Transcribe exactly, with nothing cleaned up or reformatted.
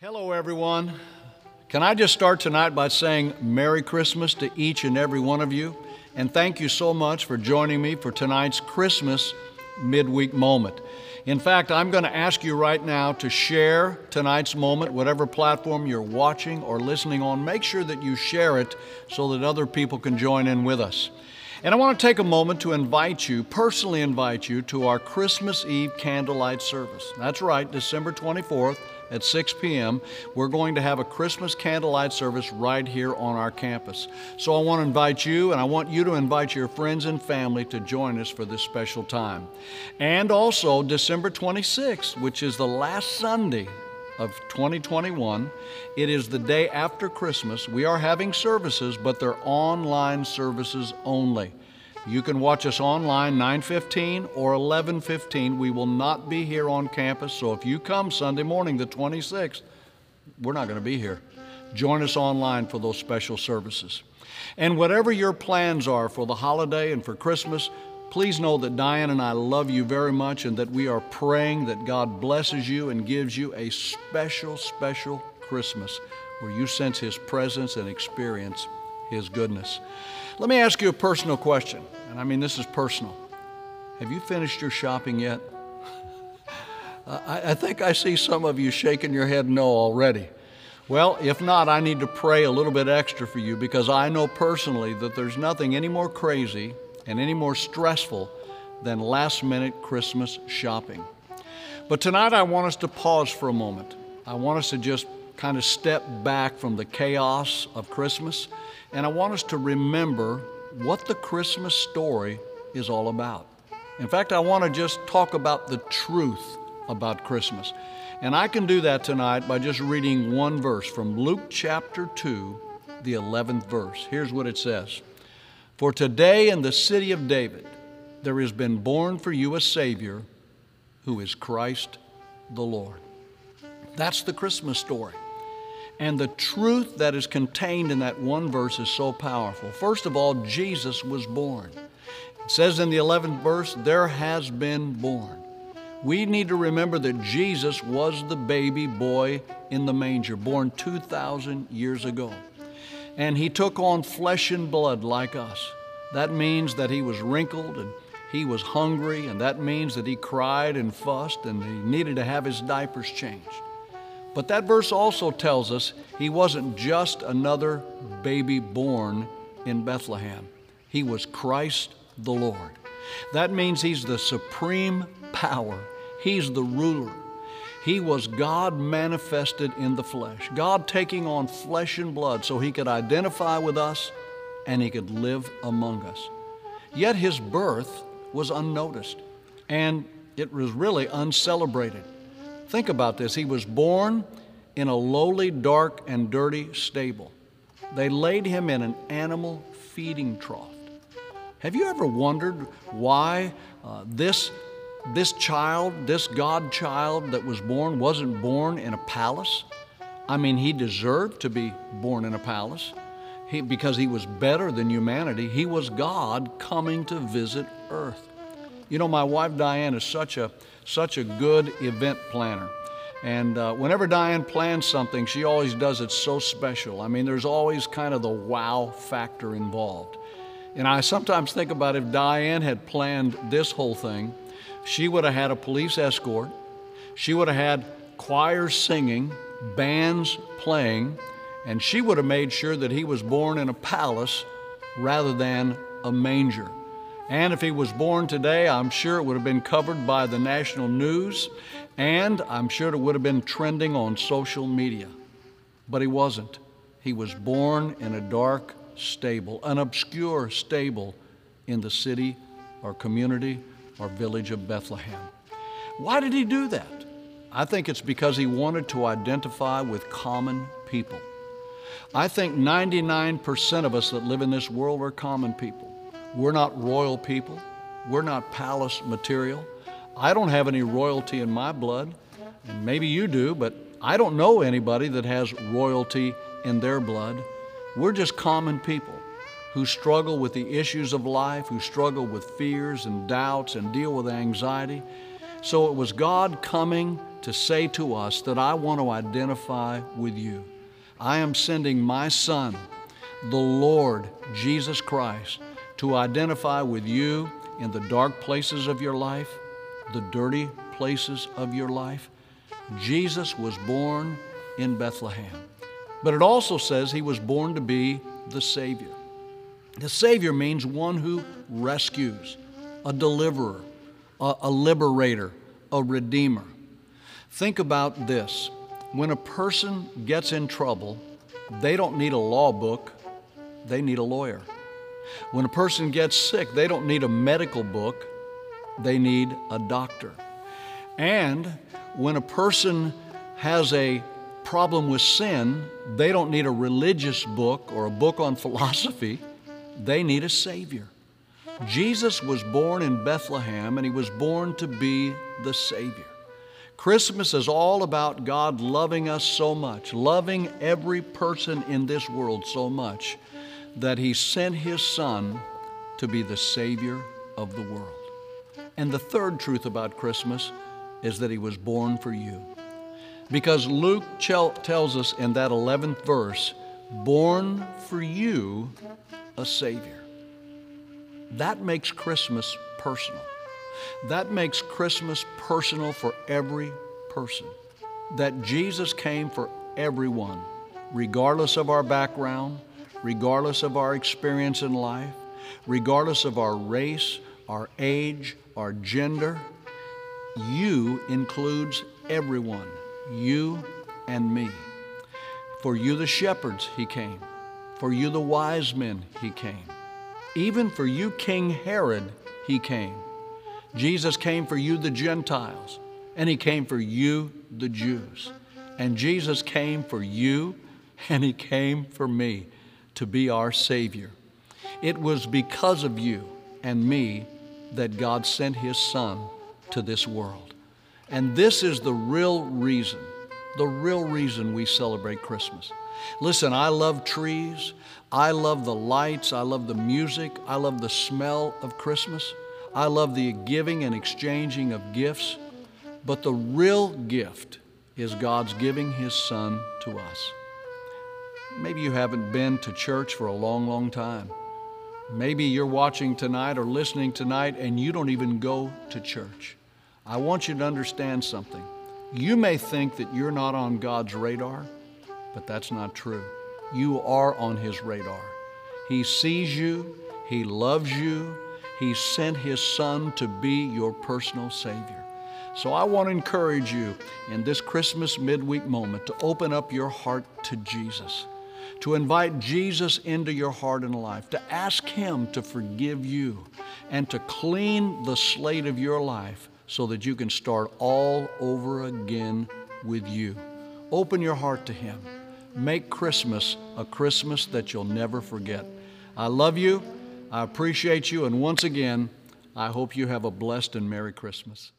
Hello, everyone. Can I just start tonight by saying Merry Christmas to each and every one of you? And thank you so much for joining me for tonight's Christmas midweek moment. In fact, I'm going to ask you right now to share tonight's moment, whatever platform you're watching or listening on. Make sure that you share it so that other people can join in with us. And I want to take a moment to invite you, personally invite you, to our Christmas Eve candlelight service. That's right, December twenty-fourth at six p m We're going to have a Christmas candlelight service right here on our campus. So I want to invite you, and I want you to invite your friends and family to join us for this special time. And also December twenty-sixth, which is the last Sunday of twenty twenty-one. It is the day after Christmas. We are having services, but they're online services only. You can watch us online nine fifteen or eleven fifteen. We will not be here on campus, so if you come Sunday morning the twenty-sixth, we're not going to be here. Join us online for those special services. And whatever your plans are for the holiday and for Christmas, please know that Diane and I love you very much and that we are praying that God blesses you and gives you a special, special Christmas where you sense His presence and experience His goodness. Let me ask you a personal question, and I mean this is personal. Have you finished your shopping yet? I, I think I see some of you shaking your head no already. Well, if not, I need to pray a little bit extra for you because I know personally that there's nothing any more crazy and any more stressful than last-minute Christmas shopping. But tonight I want us to pause for a moment. I want us to just kind of step back from the chaos of Christmas, and I want us to remember what the Christmas story is all about. In fact, I want to just talk about the truth about Christmas. And I can do that tonight by just reading one verse from Luke chapter two, the eleventh verse. Here's what it says. For today in the city of David, there has been born for you a Savior who is Christ the Lord. That's the Christmas story. And the truth that is contained in that one verse is so powerful. First of all, Jesus was born. It says in the eleventh verse, there has been born. We need to remember that Jesus was the baby boy in the manger, born two thousand years ago. And He took on flesh and blood like us. That means that He was wrinkled and He was hungry, and that means that He cried and fussed and He needed to have His diapers changed. But that verse also tells us He wasn't just another baby born in Bethlehem. He was Christ the Lord. That means He's the supreme power. He's the ruler. He was God manifested in the flesh, God taking on flesh and blood so He could identify with us and He could live among us. Yet His birth was unnoticed and it was really uncelebrated. Think about this. He was born in a lowly, dark, and dirty stable. They laid Him in an animal feeding trough. Have you ever wondered why uh, this This child, this God child that was born, wasn't born in a palace? I mean, He deserved to be born in a palace he, because He was better than humanity. He was God coming to visit earth. You know, my wife Diane is such a, such a good event planner. And uh, whenever Diane plans something, she always does it so special. I mean, there's always kind of the wow factor involved. And I sometimes think about if Diane had planned this whole thing, she would have had a police escort. She would have had choirs singing, bands playing, and she would have made sure that He was born in a palace rather than a manger. And if He was born today, I'm sure it would have been covered by the national news, and I'm sure it would have been trending on social media. But He wasn't. He was born in a dark stable, an obscure stable in the city or community or village of Bethlehem. Why did He do that? I think it's because He wanted to identify with common people. I think ninety-nine percent of us that live in this world are common people. We're not royal people. We're not palace material. I don't have any royalty in my blood, and maybe you do, but I don't know anybody that has royalty in their blood. We're just common people who struggle with the issues of life, who struggle with fears and doubts and deal with anxiety. So it was God coming to say to us that I want to identify with you. I am sending my Son, the Lord Jesus Christ, to identify with you in the dark places of your life, the dirty places of your life. Jesus was born in Bethlehem. But it also says he was born to be the Savior. The Savior means one who rescues, a deliverer, a, a liberator, a redeemer. Think about this. When a person gets in trouble, they don't need a law book, they need a lawyer. When a person gets sick, they don't need a medical book, they need a doctor. And when a person has a problem with sin, they don't need a religious book or a book on philosophy, they need a Savior. Jesus was born in Bethlehem, and he was born to be the Savior. Christmas is all about God loving us so much, loving every person in this world so much, that he sent his Son to be the Savior of the world. And the third truth about Christmas is that he was born for you. Because Luke tells us in that eleventh verse, born for you a Savior. That makes Christmas personal. That makes Christmas personal for every person. That Jesus came for everyone, regardless of our background, regardless of our experience in life, regardless of our race, our age, our gender. You includes everyone, you and me. For you the shepherds, he came. For you the wise men, he came. Even for you King Herod, he came. Jesus came for you, the Gentiles, and he came for you, the Jews. And Jesus came for you, and he came for me to be our Savior. It was because of you and me that God sent his Son to this world. And this is the real reason, the real reason we celebrate Christmas. Listen, I love trees. I love the lights. I love the music. I love the smell of Christmas. I love the giving and exchanging of gifts, but the real gift is God's giving his Son to us. Maybe you haven't been to church for a long, long time. Maybe you're watching tonight or listening tonight and you don't even go to church. I want you to understand something. You may think that you're not on God's radar, but that's not true. You are on his radar. He sees you, he loves you, he sent his Son to be your personal Savior. So I want to encourage you in this Christmas midweek moment to open up your heart to Jesus, to invite Jesus into your heart and life, to ask him to forgive you and to clean the slate of your life so that you can start all over again with you. Open your heart to him. Make Christmas a Christmas that you'll never forget. I love you. I appreciate you, and once again, I hope you have a blessed and Merry Christmas.